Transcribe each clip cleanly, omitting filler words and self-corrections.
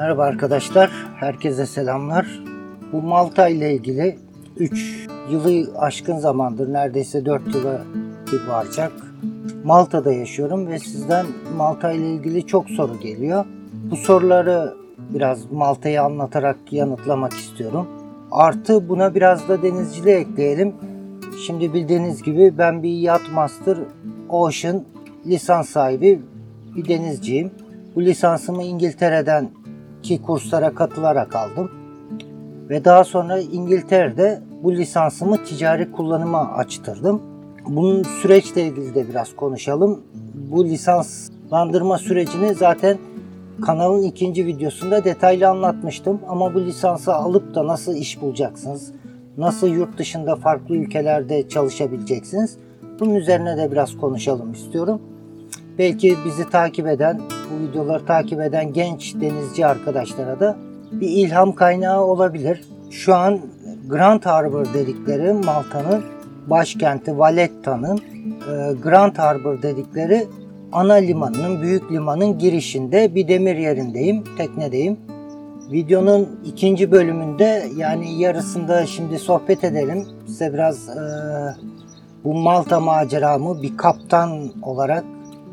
Merhaba arkadaşlar, herkese selamlar. Bu Malta ile ilgili 3 yılı aşkın zamandır, neredeyse 4 yıla varacak. Malta'da yaşıyorum ve sizden Malta ile ilgili çok soru geliyor. Bu soruları biraz Malta'yı anlatarak yanıtlamak istiyorum. Artı buna biraz da denizciliği ekleyelim. Şimdi bildiğiniz gibi ben bir Yachtmaster Ocean lisans sahibi bir denizciyim. Bu lisansımı İngiltere'deki kurslara katılarak aldım. Ve daha sonra İngiltere'de bu lisansımı ticari kullanıma açtırdım. Bunun süreçle ilgili de biraz konuşalım. Bu lisanslandırma sürecini zaten kanalın 2. videosunda detaylı anlatmıştım. Ama bu lisansı alıp da nasıl iş bulacaksınız, nasıl yurt dışında farklı ülkelerde çalışabileceksiniz, bunun üzerine de biraz konuşalım istiyorum. Belki bizi takip eden, bu videoları takip eden genç denizci arkadaşlara da bir ilham kaynağı olabilir. Şu an Grand Harbour dedikleri Malta'nın başkenti Valletta'nın Grand Harbour dedikleri ana limanının, büyük limanın girişinde bir demir yerindeyim, teknedeyim. Videonun 2. bölümünde, yani yarısında şimdi sohbet edelim. Size biraz bu Malta maceramı, bir kaptan olarak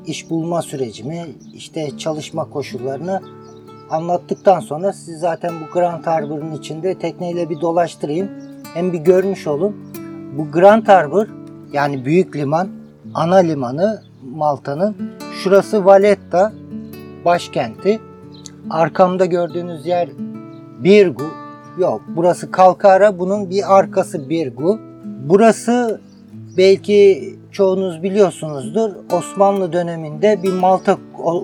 iş bulma sürecimi, işte çalışma koşullarını anlattıktan sonra sizi zaten bu Grand Harbour'un içinde tekneyle bir dolaştırayım. Hem bir görmüş olun. Bu Grand Harbour, yani büyük liman, ana limanı Malta'nın. Şurası Valletta, başkenti. Arkamda gördüğünüz yer Birgu. Yok, burası Kalkara, bunun bir arkası Birgu. Burası belki çoğunuz biliyorsunuzdur, Osmanlı döneminde bir Malta,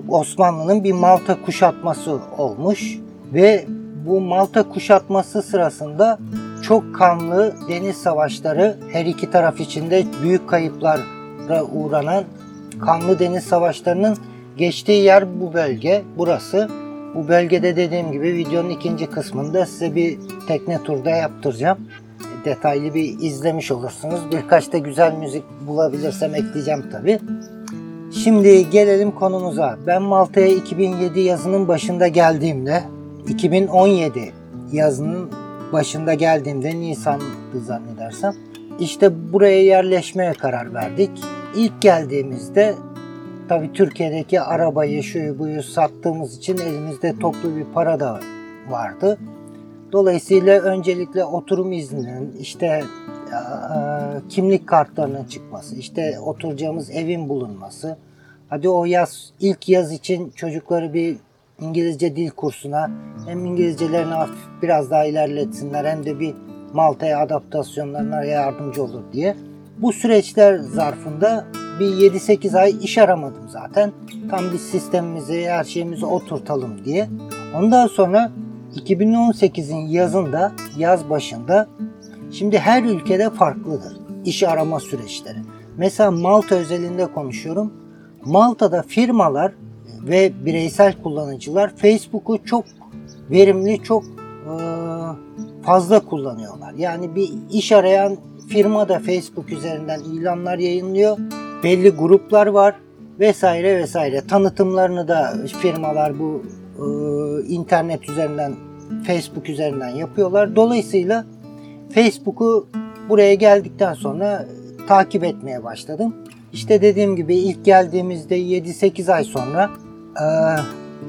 Osmanlı'nın bir Malta kuşatması olmuş ve bu Malta kuşatması sırasında çok kanlı deniz savaşları, her iki taraf içinde büyük kayıplara uğranan kanlı deniz savaşlarının geçtiği yer bu bölge, burası. Bu bölgede dediğim gibi videonun 2. kısmında size bir tekne turda yaptıracağım. Detaylı bir izlemiş olursunuz. Birkaç da güzel müzik bulabilirsem ekleyeceğim tabii. Şimdi gelelim konumuza. Ben Malta'ya 2007 yazının başında geldiğimde, 2017 yazının başında geldiğimde, Nisan'dı zannedersem, işte buraya yerleşmeye karar verdik. İlk geldiğimizde tabii Türkiye'deki arabayı, şuyu buyu sattığımız için elimizde toplu bir para da vardı. Dolayısıyla öncelikle oturum izninin, işte kimlik kartlarının çıkması, işte oturacağımız evin bulunması. Hadi o yaz, ilk yaz için çocukları bir İngilizce dil kursuna, hem İngilizcelerini biraz daha ilerletsinler hem de bir Malta'ya adaptasyonlarına yardımcı olur diye. Bu süreçler zarfında bir 7-8 ay iş aramadım zaten. Tam bir sistemimizi, her şeyimizi oturtalım diye. Ondan sonra 2018'in yazında, yaz başında, şimdi her ülkede farklıdır iş arama süreçleri. Mesela Malta özelinde konuşuyorum. Malta'da firmalar ve bireysel kullanıcılar Facebook'u çok verimli, çok fazla kullanıyorlar. Yani bir iş arayan firma da Facebook üzerinden ilanlar yayınlıyor. Belli gruplar var vesaire vesaire. Tanıtımlarını da firmalar bu internet üzerinden, Facebook üzerinden yapıyorlar. Dolayısıyla Facebook'u buraya geldikten sonra takip etmeye başladım. İşte dediğim gibi ilk geldiğimizde 7-8 ay sonra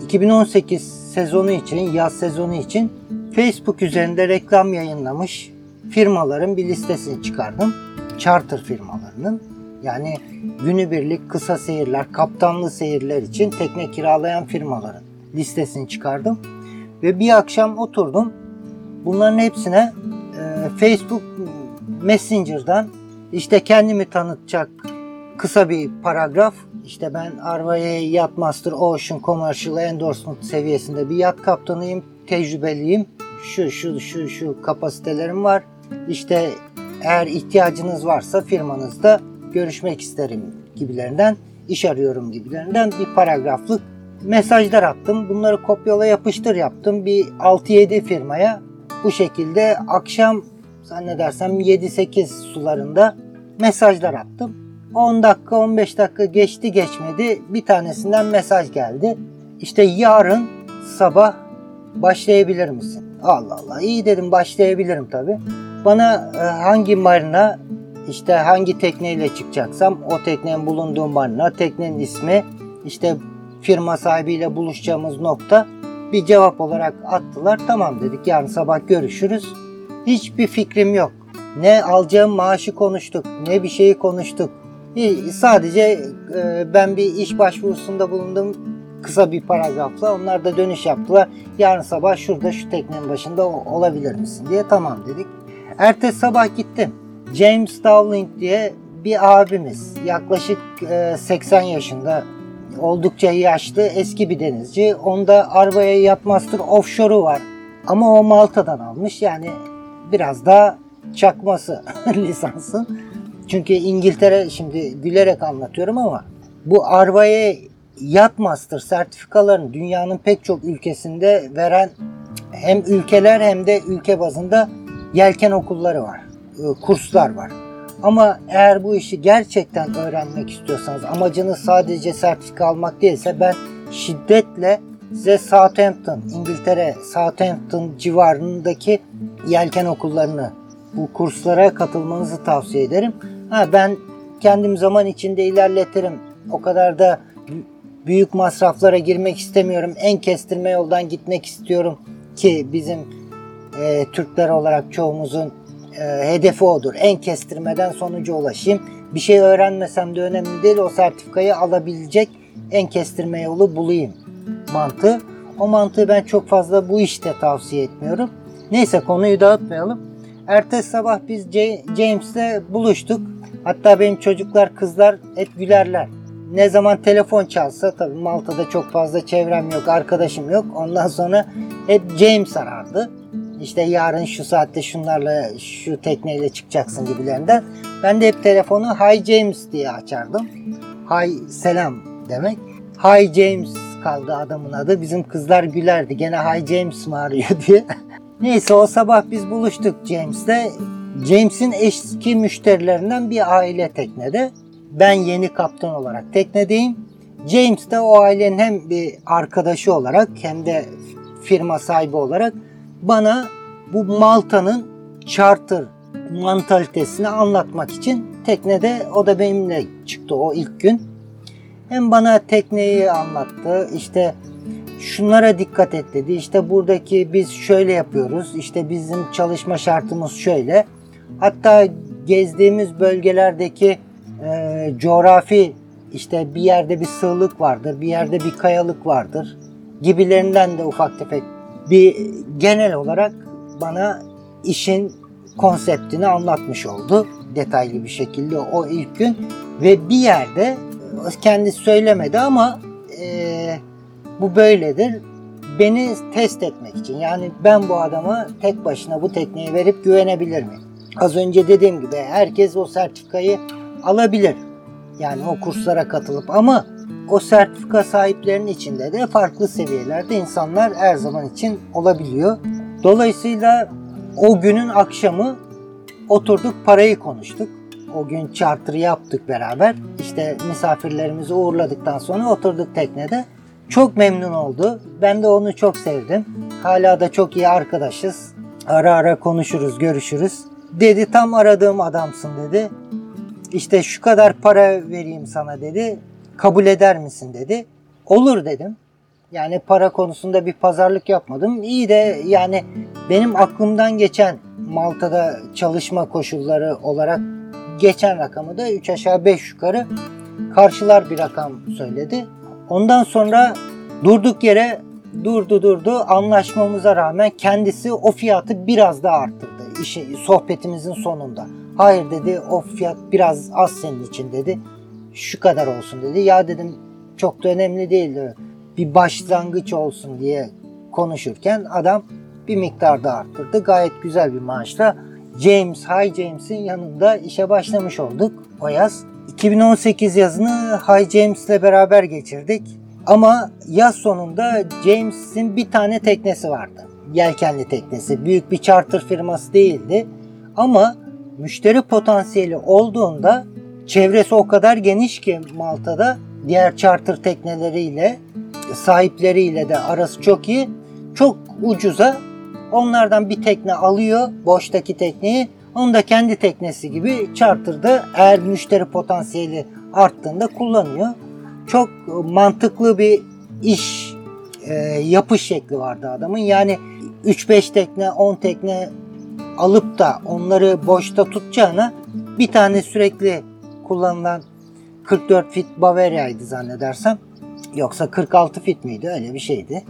2018 sezonu için, yaz sezonu için Facebook üzerinde reklam yayınlamış firmaların bir listesini çıkardım. Charter firmalarının, yani günübirlik, kısa seyirler, kaptanlı seyirler için tekne kiralayan firmaların listesini çıkardım. Ve bir akşam oturdum. Bunların hepsine Facebook Messenger'dan işte kendimi tanıtacak kısa bir paragraf. İşte ben RYA Yachtmaster Ocean Commercial Endorsement seviyesinde bir yat kaptanıyım. Tecrübeliyim. Şu kapasitelerim var. İşte eğer ihtiyacınız varsa firmanızda görüşmek isterim gibilerinden, iş arıyorum gibilerinden bir paragraflık mesajlar attım. Bunları kopyala yapıştır yaptım. Bir 6-7 firmaya bu şekilde akşam zannedersem 7-8 sularında mesajlar attım. 10 dakika 15 dakika geçti geçmedi bir tanesinden mesaj geldi. İşte yarın sabah başlayabilir misin? Allah Allah, iyi dedim, başlayabilirim tabii. Bana hangi marina, işte hangi tekneyle çıkacaksam o teknenin bulunduğu marina, teknenin ismi, işte firma sahibiyle buluşacağımız nokta bir cevap olarak attılar. Tamam dedik, yarın sabah görüşürüz. Hiçbir fikrim yok. Ne alacağım maaşı konuştuk, ne bir şeyi konuştuk. Sadece ben bir iş başvurusunda bulundum kısa bir paragrafla. Onlar da dönüş yaptılar. Yarın sabah şurada şu teknenin başında olabilir misin diye. Tamam dedik. Ertesi sabah gittim. James Dowling diye bir abimiz. Yaklaşık 80 yaşında. Oldukça yaşlı, eski bir denizci. Onda RYA Yachtmaster Offshore'u var. Ama o Malta'dan almış. Yani biraz daha çakması lisansın. Çünkü İngiltere, şimdi gülerek anlatıyorum ama bu RYA Yachtmaster sertifikalarını dünyanın pek çok ülkesinde veren hem ülkeler hem de ülke bazında yelken okulları var, kurslar var. Ama eğer bu işi gerçekten öğrenmek istiyorsanız, amacınız sadece sertifika almak değilse, ben şiddetle size Southampton, İngiltere Southampton civarındaki yelken okullarını, bu kurslara katılmanızı tavsiye ederim. Ben kendim zaman içinde ilerletirim. O kadar da büyük masraflara girmek istemiyorum. En kestirme yoldan gitmek istiyorum ki bizim Türkler olarak çoğumuzun hedefi odur. En kestirmeden sonuca ulaşayım. Bir şey öğrenmesem de önemli değil. O sertifikayı alabilecek en kestirme yolu bulayım mantığı. O mantığı ben çok fazla bu işte tavsiye etmiyorum. Neyse, konuyu dağıtmayalım. Ertesi sabah biz James'le buluştuk. Hatta benim çocuklar, kızlar hep gülerler. Ne zaman telefon çalsa, tabii Malta'da çok fazla çevrem yok, arkadaşım yok. Ondan sonra hep James arardı. İşte yarın şu saatte şunlarla, şu tekneyle çıkacaksın gibilerinden. Ben de hep telefonu "Hi James" diye açardım. Hi, selam demek. Hi James kaldı adamın adı. Bizim kızlar gülerdi. Gene "Hi James mi arıyor?" diye. Neyse, o sabah biz buluştuk James'le. James'in eski müşterilerinden bir aile teknede. Ben yeni kaptan olarak teknedeyim. James de o ailenin hem bir arkadaşı olarak hem de firma sahibi olarak bana bu Malta'nın charter mantalitesini anlatmak için teknede, o da benimle çıktı o ilk gün. Hem bana tekneyi anlattı, işte şunlara dikkat et dedi, işte buradaki biz şöyle yapıyoruz, işte bizim çalışma şartımız şöyle. Hatta gezdiğimiz bölgelerdeki coğrafi, işte bir yerde bir sığlık vardır, bir yerde bir kayalık vardır gibilerinden de ufak tefek bir genel olarak bana işin konseptini anlatmış oldu detaylı bir şekilde o ilk gün. Ve bir yerde kendisi söylemedi ama bu böyledir, beni test etmek için. Yani ben bu adama tek başına bu tekneyi verip güvenebilir miyim? Az önce dediğim gibi herkes o sertifikayı alabilir. Yani o kurslara katılıp, ama o sertifika sahiplerinin içinde de farklı seviyelerde insanlar her zaman için olabiliyor. Dolayısıyla o günün akşamı oturduk, parayı konuştuk. O gün charter'ı yaptık beraber. İşte misafirlerimizi uğurladıktan sonra oturduk teknede. Çok memnun oldu. Ben de onu çok sevdim. Hala da çok iyi arkadaşız. Ara ara konuşuruz, görüşürüz. Dedi, tam aradığım adamsın dedi. İşte şu kadar para vereyim sana dedi. Kabul eder misin dedi. Olur dedim. Yani para konusunda bir pazarlık yapmadım. İyi de yani benim aklımdan geçen, Malta'da çalışma koşulları olarak geçen rakamı da 3 aşağı 5 yukarı karşılar bir rakam söyledi. Ondan sonra durduk yere durdu, anlaşmamıza rağmen kendisi o fiyatı biraz daha arttırdı sohbetimizin sonunda. Hayır dedi, o fiyat biraz az senin için dedi. Şu kadar olsun dedi. Ya dedim, çok da önemli değil, bir başlangıç olsun diye konuşurken adam bir miktar da arttırdı. Gayet güzel bir maaşla Hi James'in yanında işe başlamış olduk o yaz. 2018 yazını Hi James'le beraber geçirdik. Ama yaz sonunda James'in bir tane teknesi vardı. Yelkenli teknesi. Büyük bir charter firması değildi. Ama müşteri potansiyeli olduğunda çevresi o kadar geniş ki Malta'da diğer charter tekneleriyle, sahipleriyle de arası çok iyi. çok ucuza onlardan bir tekne alıyor, boştaki tekneyi. Onu da kendi teknesi gibi charter'da eğer müşteri potansiyeli arttığında kullanıyor. Çok mantıklı bir iş yapış şekli vardı adamın. Yani 3-5 tekne, 10 tekne alıp da onları boşta tutacağına bir tane sürekli kullanılan 44 fit Bavaria'ydı zannedersem. Yoksa 46 fit miydi? Öyle bir şeydi.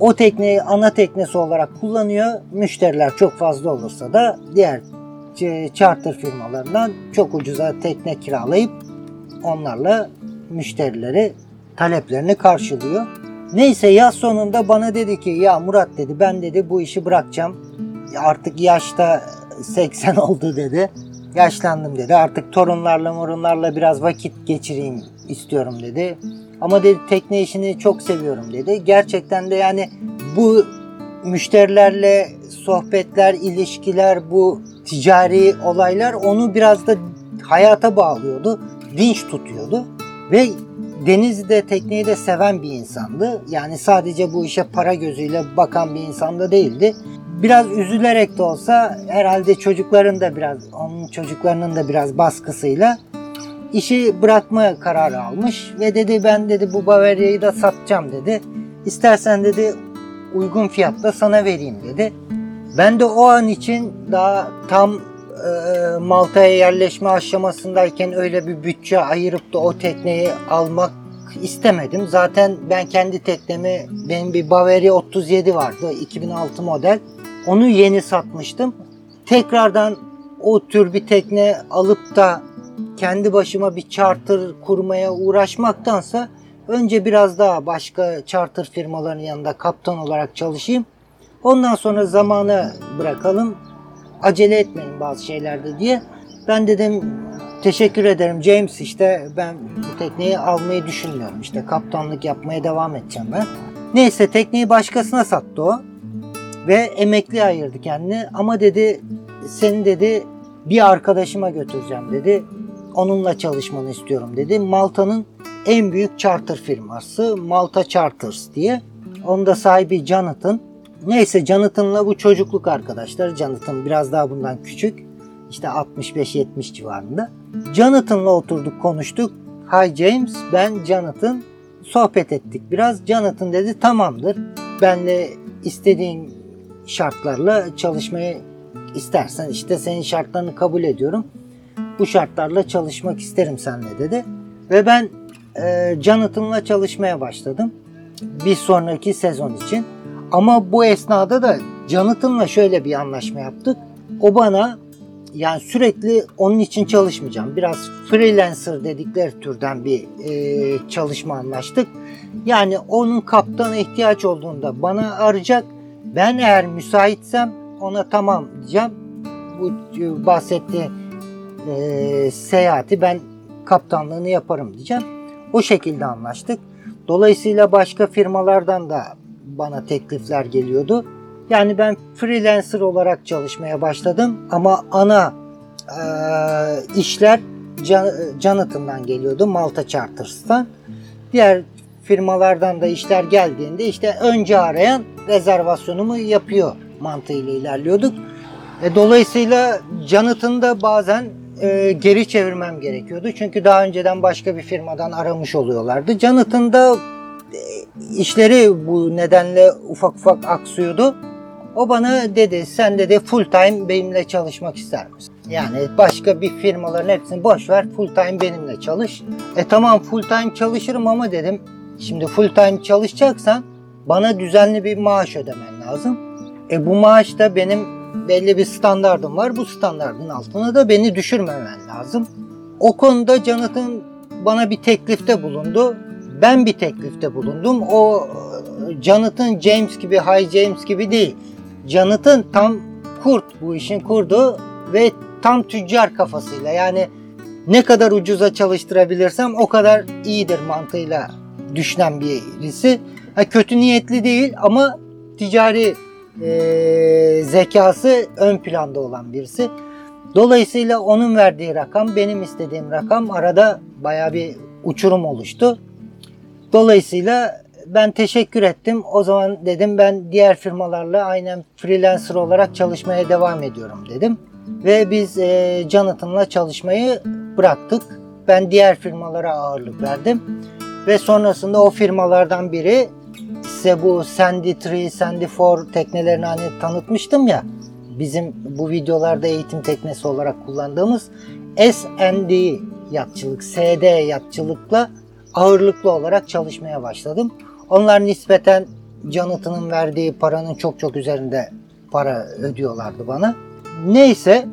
O tekneyi ana teknesi olarak kullanıyor. Müşteriler çok fazla olursa da diğer charter firmalarından çok ucuza tekne kiralayıp onlarla müşterileri taleplerini karşılıyor. Neyse yaz sonunda bana dedi ki ya Murat dedi ben dedi bu işi bırakacağım. Artık yaşta 80 oldu dedi. Yaşlandım dedi. Artık torunlarla morunlarla biraz vakit geçireyim istiyorum dedi. Ama dedi tekne işini çok seviyorum dedi. Gerçekten de yani bu müşterilerle sohbetler, ilişkiler, bu ticari olaylar onu biraz da hayata bağlıyordu. Dinç tutuyordu. Ve denizi de tekneyi de seven bir insandı. Yani sadece bu işe para gözüyle bakan bir insan da değildi. Biraz üzülerek de olsa herhalde onun çocuklarının da biraz baskısıyla işi bırakma kararı almış ve dedi ben dedi bu Bavaria'yı da satacağım dedi. İstersen dedi uygun fiyatla sana vereyim dedi. Ben de o an için daha tam Malta'ya yerleşme aşamasındayken öyle bir bütçe ayırıp da o tekneyi almak istemedim. Zaten ben kendi teknemi, benim bir Bavaria 37 vardı, 2006 model. Onu yeni satmıştım. Tekrardan o tür bir tekne alıp da kendi başıma bir charter kurmaya uğraşmaktansa önce biraz daha başka charter firmaların yanında kaptan olarak çalışayım. Ondan sonra zamanı bırakalım. Acele etmeyin bazı şeylerde diye. Ben dedim teşekkür ederim James, işte ben bu tekneyi almayı düşünmüyorum. İşte kaptanlık yapmaya devam edeceğim ben. Neyse tekneyi başkasına sattı o. Ve emekliye ayırdı kendini. Ama dedi seni dedi bir arkadaşıma götüreceğim dedi. Onunla çalışmanı istiyorum dedi. Malta'nın en büyük charter firması Malta Charters diye. Onun da sahibi Jonathan. Neyse Jonathan'la bu çocukluk arkadaşlar. Jonathan biraz daha bundan küçük. İşte 65-70 civarında. Jonathan'la oturduk konuştuk. Hi James, ben Jonathan. Sohbet ettik biraz. Jonathan dedi tamamdır. Benle istediğin şartlarla çalışmayı istersen işte senin şartlarını kabul ediyorum. Bu şartlarla çalışmak isterim seninle dedi. Ve ben Jonathan'la çalışmaya başladım. Bir sonraki sezon için. Ama bu esnada da Jonathan'la şöyle bir anlaşma yaptık. O bana yani sürekli onun için çalışmayacağım. Biraz freelancer dedikleri türden bir çalışma anlaştık. Yani onun kaptana ihtiyaç olduğunda bana arayacak. Ben eğer müsaitsem ona tamam diyeceğim. Bu bahsettiği seyahati ben kaptanlığını yaparım diyeceğim. O şekilde anlaştık. Dolayısıyla başka firmalardan da bana teklifler geliyordu. Yani ben freelancer olarak çalışmaya başladım ama ana işler Jonathan'dan geliyordu, Malta Charters'tan. Diğer firmalardan da işler geldiğinde işte önce arayan rezervasyonumu yapıyor mantığıyla ilerliyorduk. Dolayısıyla Jonathan'da bazen geri çevirmem gerekiyordu. Çünkü daha önceden başka bir firmadan aramış oluyorlardı. Jonathan'da işleri bu nedenle ufak ufak aksıyordu. O bana dedi sen dedi full time benimle çalışmak ister misin? Yani başka bir firmaların hepsini boş ver, full time benimle çalış. Tamam full time çalışırım ama dedim şimdi full time çalışacaksan bana düzenli bir maaş ödemen lazım. Bu maaş da benim belli bir standardım var. Bu standardın altına da beni düşürmemen lazım. O konuda Jonathan bana bir teklifte bulundu. Ben bir teklifte bulundum. O Jonathan James gibi, Hi James gibi değil. Jonathan tam kurt, bu işin kurdu ve tam tüccar kafasıyla. Yani ne kadar ucuza çalıştırabilirsem o kadar iyidir mantığıyla düşünen birisi. Kötü niyetli değil ama ticari zekası ön planda olan birisi. Dolayısıyla onun verdiği rakam benim istediğim rakam, arada bayağı bir uçurum oluştu. Dolayısıyla ben teşekkür ettim. O zaman dedim ben diğer firmalarla aynen freelancer olarak çalışmaya devam ediyorum dedim. Ve biz Jonathan'la çalışmayı bıraktık. Ben diğer firmalara ağırlık verdim. Ve sonrasında o firmalardan biri size bu Sandy Three, Sandy Four teknelerini hani tanıtmıştım ya. Bizim bu videolarda eğitim teknesi olarak kullandığımız S&D yatçılık, SD yatçılıkla ağırlıklı olarak çalışmaya başladım. Onlar nispeten Jonathan'ın verdiği paranın çok üzerinde para ödüyorlardı bana. Neyse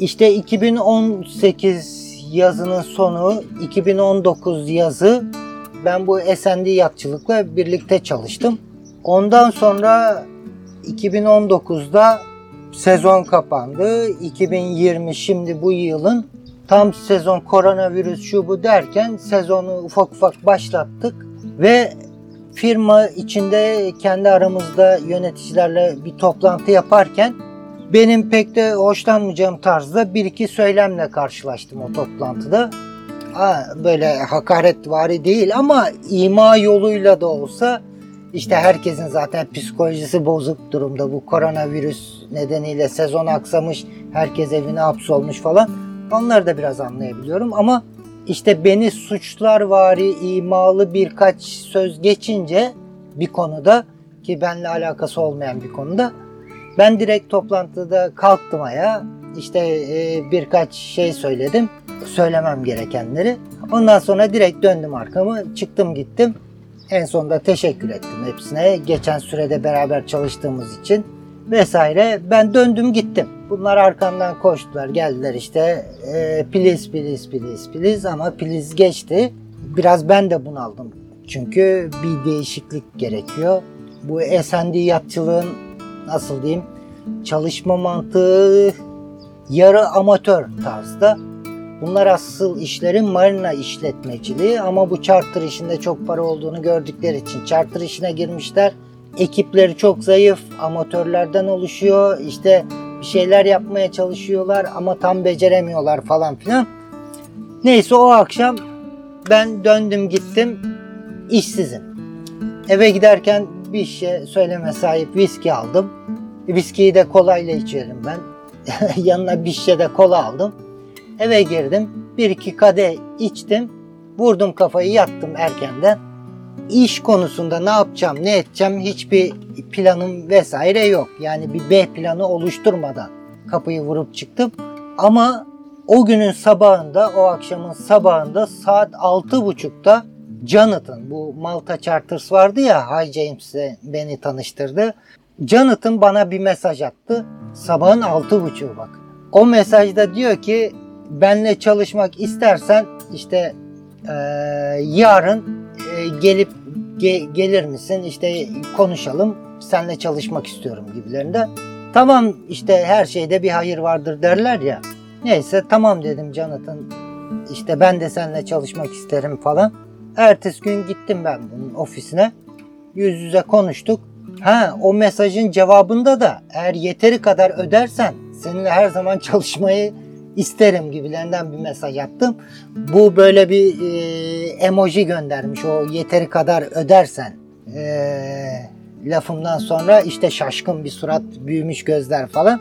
işte 2018 yazının sonu, 2019 yazı ben bu S&D yatçılıkla birlikte çalıştım. Ondan sonra 2019'da sezon kapandı. 2020 şimdi bu yılın tam sezon, koronavirüs şu bu derken sezonu ufak başlattık ve firma içinde kendi aramızda yöneticilerle bir toplantı yaparken benim pek de hoşlanmayacağım tarzda bir iki söylemle karşılaştım o toplantıda. Böyle hakaretvari değil ama ima yoluyla da olsa işte herkesin zaten psikolojisi bozuk durumda, bu koronavirüs nedeniyle sezon aksamış, herkes evine hapsolmuş falan. Onları da biraz anlayabiliyorum ama işte beni suçlarvari imalı birkaç söz geçince bir konuda, ki benimle alakası olmayan bir konuda, ben direkt toplantıda kalktım ayağa, işte birkaç şey söyledim, söylemem gerekenleri. Ondan sonra direkt döndüm arkamı, çıktım gittim. En sonunda teşekkür ettim hepsine, geçen sürede beraber çalıştığımız için vesaire. Ben döndüm gittim. Bunlar arkamdan koştular, geldiler işte please ama please geçti. Biraz ben de bunaldım çünkü bir değişiklik gerekiyor. Bu S&D yatçılığın nasıl diyeyim çalışma mantığı yarı amatör tarzda. Bunlar asıl işleri marina işletmeciliği ama bu charter işinde çok para olduğunu gördükleri için charter işine girmişler. Ekipleri çok zayıf, amatörlerden oluşuyor, işte bir şeyler yapmaya çalışıyorlar ama tam beceremiyorlar falan filan. Neyse o akşam ben döndüm gittim, işsizim. Eve giderken bir şey söyleme sahip viski aldım. Viskiyi de kolayla içerim ben. Yanına bir şişe de kola aldım. Eve girdim, bir iki kadeh içtim, vurdum kafayı yattım erkenden. İş konusunda ne yapacağım, ne edeceğim hiçbir planım vesaire yok. Yani bir B planı oluşturmadan kapıyı vurup çıktım. Ama o günün sabahında, o akşamın sabahında saat 6.30'da Jonathan, bu Malta Charters vardı ya, Hi James'e beni tanıştırdı. Jonathan bana bir mesaj attı. Sabahın 6.30'u bak. O mesajda diyor ki benle çalışmak istersen işte yarın gelip gelir misin, işte konuşalım, seninle çalışmak istiyorum gibilerinde. Tamam, işte her şeyde bir hayır vardır derler ya. Neyse tamam dedim Jonathan, işte ben de seninle çalışmak isterim falan. Ertesi gün gittim ben bunun ofisine, yüz yüze konuştuk. O mesajın cevabında da eğer yeteri kadar ödersen seninle her zaman çalışmayı isterim gibilerinden bir mesaj yaptım. Bu böyle bir emoji göndermiş, o yeteri kadar ödersen lafımdan sonra işte şaşkın bir surat, büyümüş gözler falan.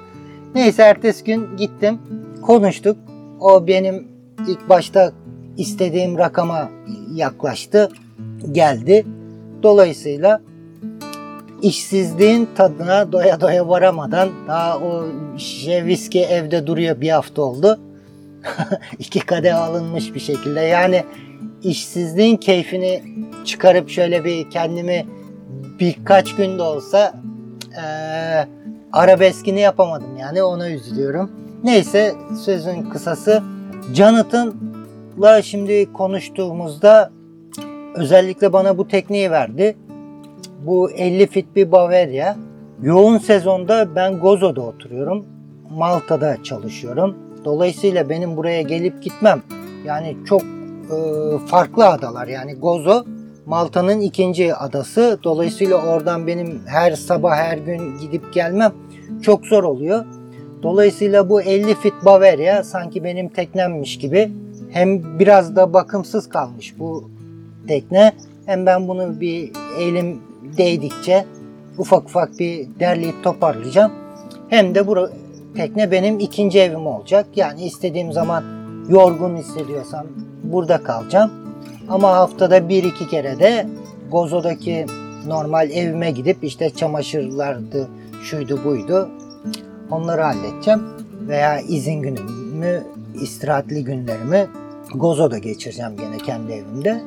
Neyse ertesi gün gittim, konuştuk. O benim ilk başta istediğim rakama yaklaştı, geldi. Dolayısıyla İşsizliğin tadına doya doya varamadan, daha o şişe viski evde duruyor, bir hafta oldu. 2 kadeh alınmış bir şekilde. Yani işsizliğin keyfini çıkarıp şöyle bir kendimi birkaç gün de olsa arabeskini yapamadım. Yani ona üzülüyorum. Neyse sözün kısası, Jonathan'la şimdi konuştuğumuzda özellikle bana bu tekniği verdi. Bu 50 fit bir Bavaria. Yoğun sezonda ben Gozo'da oturuyorum. Malta'da çalışıyorum. Dolayısıyla benim buraya gelip gitmem. Yani çok farklı adalar. Yani Gozo Malta'nın ikinci adası. Dolayısıyla oradan benim her sabah her gün gidip gelmem çok zor oluyor. Dolayısıyla bu 50 fit Bavaria sanki benim teknemmiş gibi. Hem biraz da bakımsız kalmış bu tekne. Hem ben bunu bir elim değdikçe ufak ufak bir derleyip toparlayacağım. Hem de bu tekne benim ikinci evim olacak. Yani istediğim zaman yorgun hissediyorsam burada kalacağım. Ama haftada bir iki kere de Gozo'daki normal evime gidip işte çamaşırlardı, şuydu buydu, onları halledeceğim. Veya izin günümü, istirahatli günlerimi Gozo'da geçireceğim gene kendi evimde.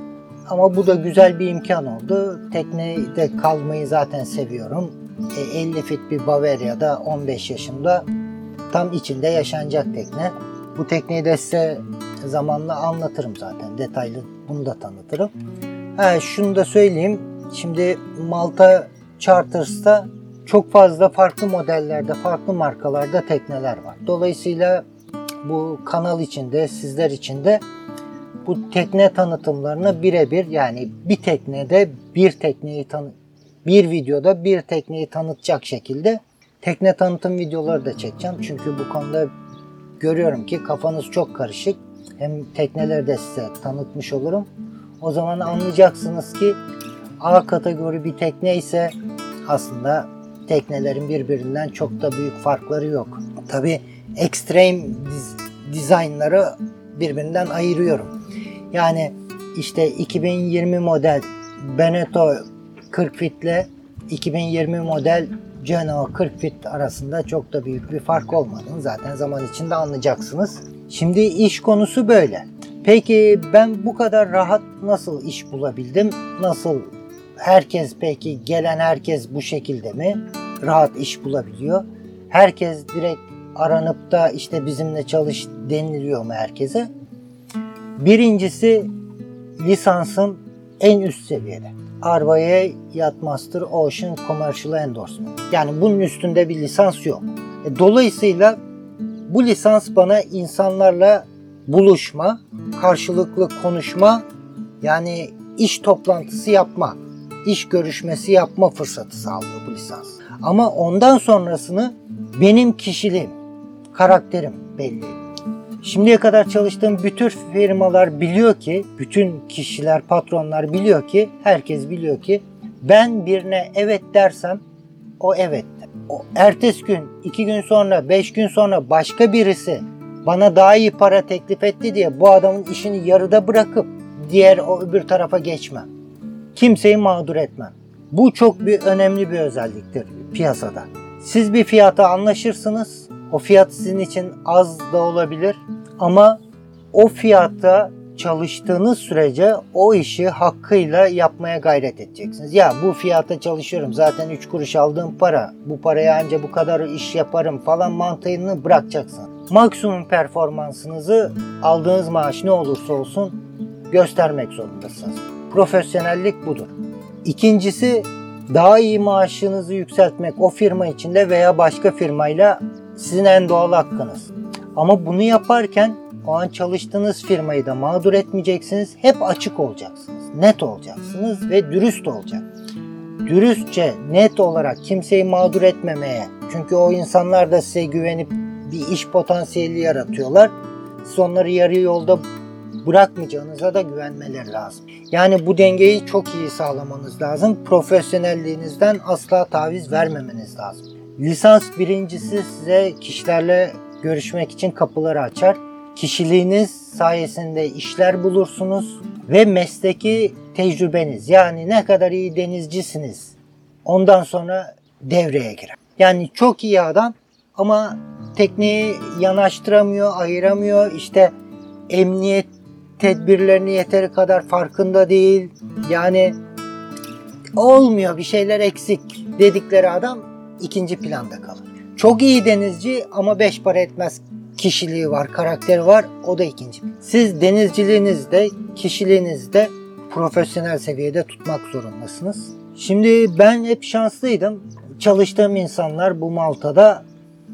Ama bu da güzel bir imkan oldu. Teknede kalmayı zaten seviyorum. 50 fit bir Bavaria'da 15 yaşımda tam içinde yaşanacak tekne. Bu tekneyi de size zamanla anlatırım zaten. Detaylı bunu da tanıtırım. Şunu da söyleyeyim. Şimdi Malta Charters'ta çok fazla farklı modellerde, farklı markalarda tekneler var. Dolayısıyla bu kanal içinde, sizler için de bu tekne tanıtımlarını birebir, yani bir videoda bir tekneyi tanıtacak şekilde tekne tanıtım videoları da çekeceğim. Çünkü bu konuda görüyorum ki kafanız çok karışık. Hem tekneleri de size tanıtmış olurum. O zaman anlayacaksınız ki A kategori bir tekne ise aslında teknelerin birbirinden çok da büyük farkları yok. Tabii extreme dizaynları birbirinden ayırıyorum. Yani işte 2020 model Beneteau 40 fit ile 2020 model Genoa 40 fit arasında çok da büyük bir fark olmadığını zaten zaman içinde anlayacaksınız. Şimdi iş konusu böyle. Peki ben bu kadar rahat nasıl iş bulabildim? Nasıl herkes, peki gelen herkes bu şekilde mi rahat iş bulabiliyor? Herkes direkt aranıp da işte bizimle çalış deniliyor mu herkese? Birincisi, lisansın en üst seviyede. RYA Yachtmaster Ocean Commercial Endorsement. Yani bunun üstünde bir lisans yok. Dolayısıyla bu lisans bana insanlarla buluşma, karşılıklı konuşma, yani iş toplantısı yapma, iş görüşmesi yapma fırsatı sağlıyor bu lisans. Ama ondan sonrasını benim kişiliğim, karakterim belli. Şimdiye kadar çalıştığım bütün firmalar biliyor ki, bütün kişiler, patronlar biliyor ki, herkes biliyor ki ben birine evet dersem o evet. Ertesi gün, 2 gün sonra, 5 gün sonra başka birisi bana daha iyi para teklif etti diye bu adamın işini yarıda bırakıp öbür tarafa geçmem. Kimseyi mağdur etmem. Bu çok önemli bir özelliktir piyasada. Siz bir fiyata anlaşırsınız. O fiyat sizin için az da olabilir. Ama o fiyata çalıştığınız sürece o işi hakkıyla yapmaya gayret edeceksiniz. Ya bu fiyata çalışıyorum, zaten 3 kuruş aldığım para, bu paraya anca bu kadar iş yaparım falan mantığını bırakacaksınız. Maksimum performansınızı aldığınız maaş ne olursa olsun göstermek zorundasınız. Profesyonellik budur. İkincisi, daha iyi maaşınızı yükseltmek o firma içinde veya başka firmayla sizin en doğal hakkınız. Ama bunu yaparken o an çalıştığınız firmayı da mağdur etmeyeceksiniz. Hep açık olacaksınız, net olacaksınız ve dürüst olacak. Dürüstçe, net olarak kimseyi mağdur etmemeye. Çünkü o insanlar da size güvenip bir iş potansiyeli yaratıyorlar. Siz onları yarı yolda bırakmayacağınıza da güvenmeleri lazım. Yani bu dengeyi çok iyi sağlamanız lazım. Profesyonelliğinizden asla taviz vermemeniz lazım. Lisans birincisi size kişilerle görüşmek için kapıları açar. Kişiliğiniz sayesinde işler bulursunuz ve mesleki tecrübeniz, yani ne kadar iyi denizcisiniz, ondan sonra devreye girer. Yani çok iyi adam ama tekneyi yanaştıramıyor, ayıramıyor, işte emniyet tedbirlerini yeteri kadar farkında değil. Yani olmuyor, bir şeyler eksik dedikleri adam ikinci planda kalır. Çok iyi denizci ama 5 para etmez kişiliği var, karakteri var, o da ikinci. Siz denizciliğinizde, kişiliğinizde profesyonel seviyede tutmak zorundasınız. Şimdi ben hep şanslıydım. Çalıştığım insanlar bu Malta'da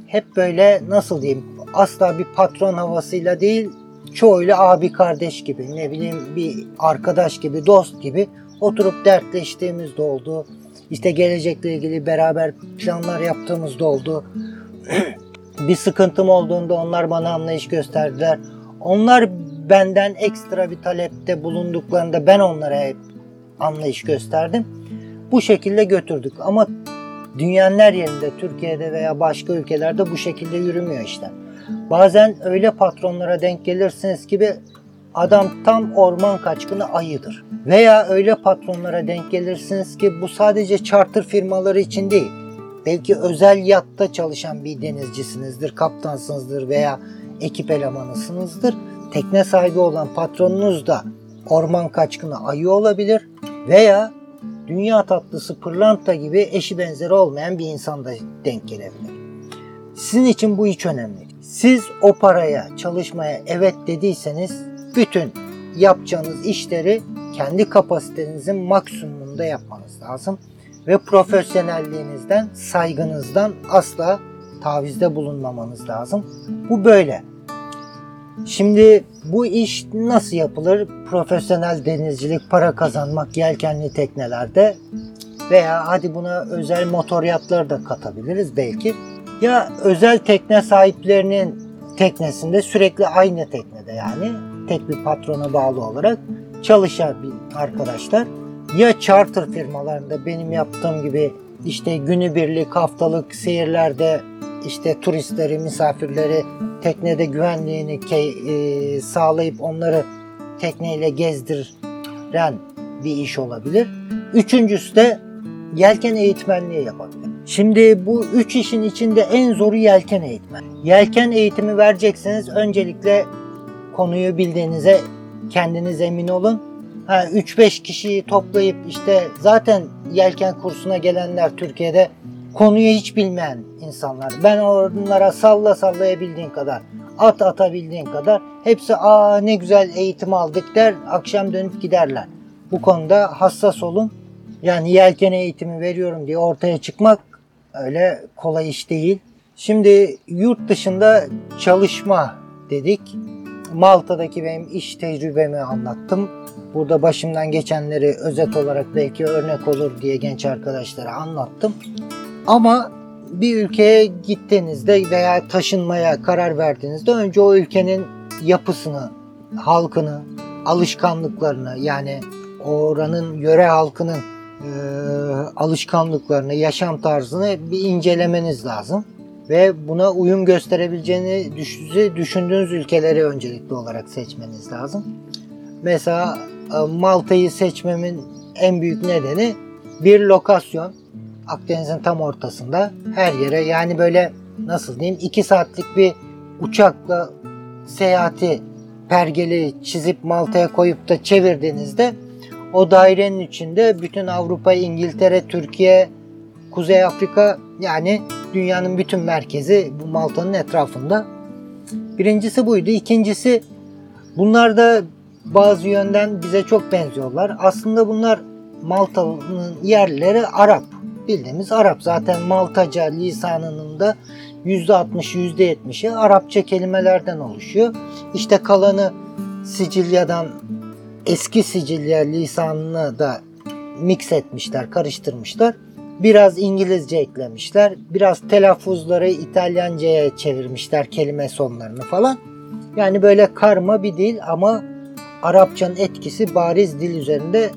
hep böyle, nasıl diyeyim, asla bir patron havasıyla değil, çoğuyla abi kardeş gibi, ne bileyim bir arkadaş gibi, dost gibi oturup dertleştiğimiz de oldu. İşte gelecekle ilgili beraber planlar yaptığımız da oldu. Bir sıkıntım olduğunda onlar bana anlayış gösterdiler. Onlar benden ekstra bir talepte bulunduklarında ben onlara hep anlayış gösterdim. Bu şekilde götürdük ama dünyanın her yerinde, Türkiye'de veya başka ülkelerde bu şekilde yürümüyor işte. Bazen öyle patronlara denk gelirsiniz ki adam tam orman kaçkını ayıdır. Veya öyle patronlara denk gelirsiniz ki bu sadece charter firmaları için değil. Belki özel yatta çalışan bir denizcisinizdir, kaptansınızdır veya ekip elemanısınızdır. Tekne sahibi olan patronunuz da orman kaçkını ayı olabilir veya dünya tatlısı pırlanta gibi eşi benzeri olmayan bir insan da denk gelebilir. Sizin için bu hiç önemli değil. Siz o paraya, çalışmaya evet dediyseniz bütün yapacağınız işleri kendi kapasitenizin maksimumunda yapmanız lazım. Ve profesyonelliğinizden, saygınızdan asla tavizde bulunmamanız lazım. Bu böyle. Şimdi bu iş nasıl yapılır? Profesyonel denizcilik, para kazanmak yelkenli teknelerde veya hadi buna özel motor yatları da katabiliriz belki. Ya özel tekne sahiplerinin teknesinde sürekli aynı teknede, yani tek bir patrona bağlı olarak çalışan arkadaşlar. Ya charter firmalarında benim yaptığım gibi işte günübirlik, haftalık seyirlerde işte turistleri, misafirleri teknede güvenliğini sağlayıp onları tekneyle gezdiren bir iş olabilir. Üçüncüsü de yelken eğitmenliği yapabilir. Şimdi bu üç işin içinde en zoru yelken eğitmen. Yelken eğitimi verecekseniz öncelikle konuyu bildiğinize kendiniz emin olun. 3-5 kişiyi toplayıp işte zaten yelken kursuna gelenler Türkiye'de konuyu hiç bilmeyen insanlar. Ben onlara sallayabildiğin kadar, atabildiğin kadar, hepsi "Aa, ne güzel eğitim aldık" der, akşam dönüp giderler. Bu konuda hassas olun. Yani yelken eğitimi veriyorum diye ortaya çıkmak öyle kolay iş değil. Şimdi yurt dışında çalışma dedik. Malta'daki benim iş tecrübemi anlattım. Burada başımdan geçenleri özet olarak belki örnek olur diye genç arkadaşlara anlattım. Ama bir ülkeye gittiğinizde veya taşınmaya karar verdiğinizde önce o ülkenin yapısını, halkını, alışkanlıklarını, yani oranın yöre halkının alışkanlıklarını, yaşam tarzını bir incelemeniz lazım. Ve buna uyum gösterebileceğini düşündüğünüz ülkeleri öncelikli olarak seçmeniz lazım. Mesela Malta'yı seçmemin en büyük nedeni bir lokasyon. Akdeniz'in tam ortasında, her yere, yani böyle nasıl diyeyim, 2 saatlik bir uçakla seyahati pergeli çizip Malta'ya koyup da çevirdiğinizde o dairenin içinde bütün Avrupa, İngiltere, Türkiye, Kuzey Afrika, yani dünyanın bütün merkezi bu Malta'nın etrafında. Birincisi buydu. İkincisi, bunlar da bazı yönden bize çok benziyorlar. Aslında bunlar, Malta'nın yerleri Arap. Bildiğimiz Arap. Zaten Maltaca lisanının da %60-%70'i Arapça kelimelerden oluşuyor. İşte kalanı Sicilya'dan, eski Sicilya lisanını da mix etmişler, karıştırmışlar. Biraz İngilizce eklemişler. Biraz telaffuzları İtalyanca'ya çevirmişler, kelime sonlarını falan. Yani böyle karma bir dil ama Arapçanın etkisi bariz dil üzerinde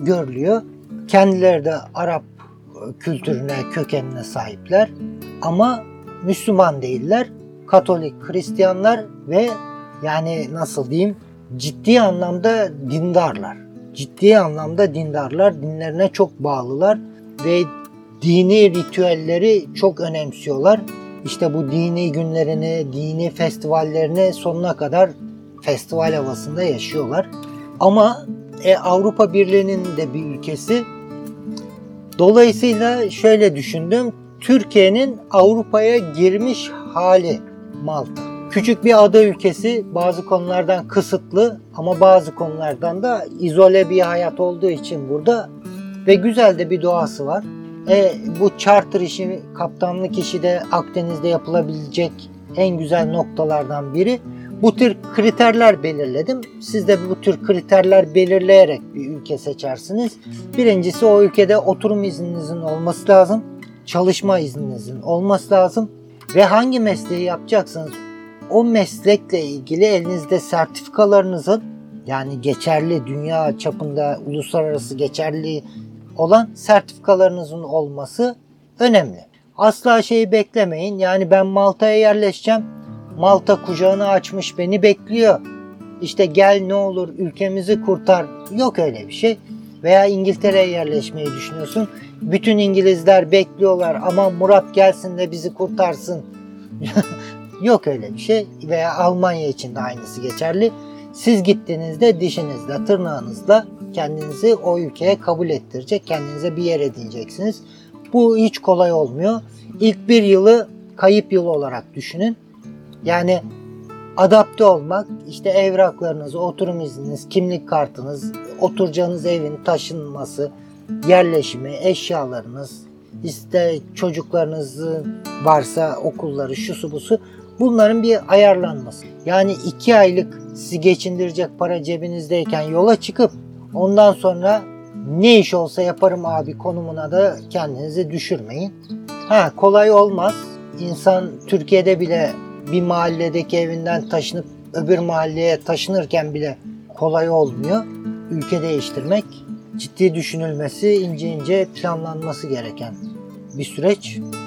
görülüyor. Kendileri de Arap kültürüne, kökenine sahipler ama Müslüman değiller. Katolik, Hristiyanlar ve yani nasıl diyeyim, ciddi anlamda dindarlar. Ciddi anlamda dindarlar, dinlerine çok bağlılar ve dini ritüelleri çok önemsiyorlar. İşte bu dini günlerini, dini festivallerini sonuna kadar festival havasında yaşıyorlar. Ama Avrupa Birliği'nin de bir ülkesi. Dolayısıyla şöyle düşündüm. Türkiye'nin Avrupa'ya girmiş hali Malta. Küçük bir ada ülkesi, bazı konulardan kısıtlı ama bazı konulardan da izole bir hayat olduğu için burada ve güzel de bir doğası var. Bu charter işi, kaptanlık işi de Akdeniz'de yapılabilecek en güzel noktalardan biri. Bu tür kriterler belirledim. Siz de bu tür kriterler belirleyerek bir ülke seçersiniz. Birincisi, o ülkede oturum izninizin olması lazım. Çalışma izninizin olması lazım. Ve hangi mesleği yapacaksanız o meslekle ilgili elinizde sertifikalarınızın Yani geçerli, dünya çapında uluslararası geçerli olan sertifikalarınızın olması önemli. Asla şeyi beklemeyin. Yani ben Malta'ya yerleşeceğim. Malta kucağını açmış beni bekliyor. İşte gel ne olur ülkemizi kurtar. Yok öyle bir şey. Veya İngiltere'ye yerleşmeyi düşünüyorsun. Bütün İngilizler bekliyorlar. Aman Murat gelsin de bizi kurtarsın. Yok öyle bir şey. Veya Almanya için de aynısı geçerli. Siz gittiğinizde dişinizle, tırnağınızla kendinizi o ülkeye kabul ettirecek. Kendinize bir yer edineceksiniz. Bu hiç kolay olmuyor. İlk bir yılı kayıp yılı olarak düşünün. Yani adapte olmak, işte evraklarınız, oturum izniniz, kimlik kartınız, oturacağınız evin taşınması, yerleşimi, eşyalarınız, işte çocuklarınız varsa okulları, şusu busu, bunların bir ayarlanması. Yani 2 aylık sizi geçindirecek para cebinizdeyken yola çıkıp ondan sonra ne iş olsa yaparım abi konumuna da kendinizi düşürmeyin. Kolay olmaz. İnsan Türkiye'de bile bir mahalledeki evinden taşınıp öbür mahalleye taşınırken bile kolay olmuyor. Ülke değiştirmek ciddi düşünülmesi, ince ince planlanması gereken bir süreç.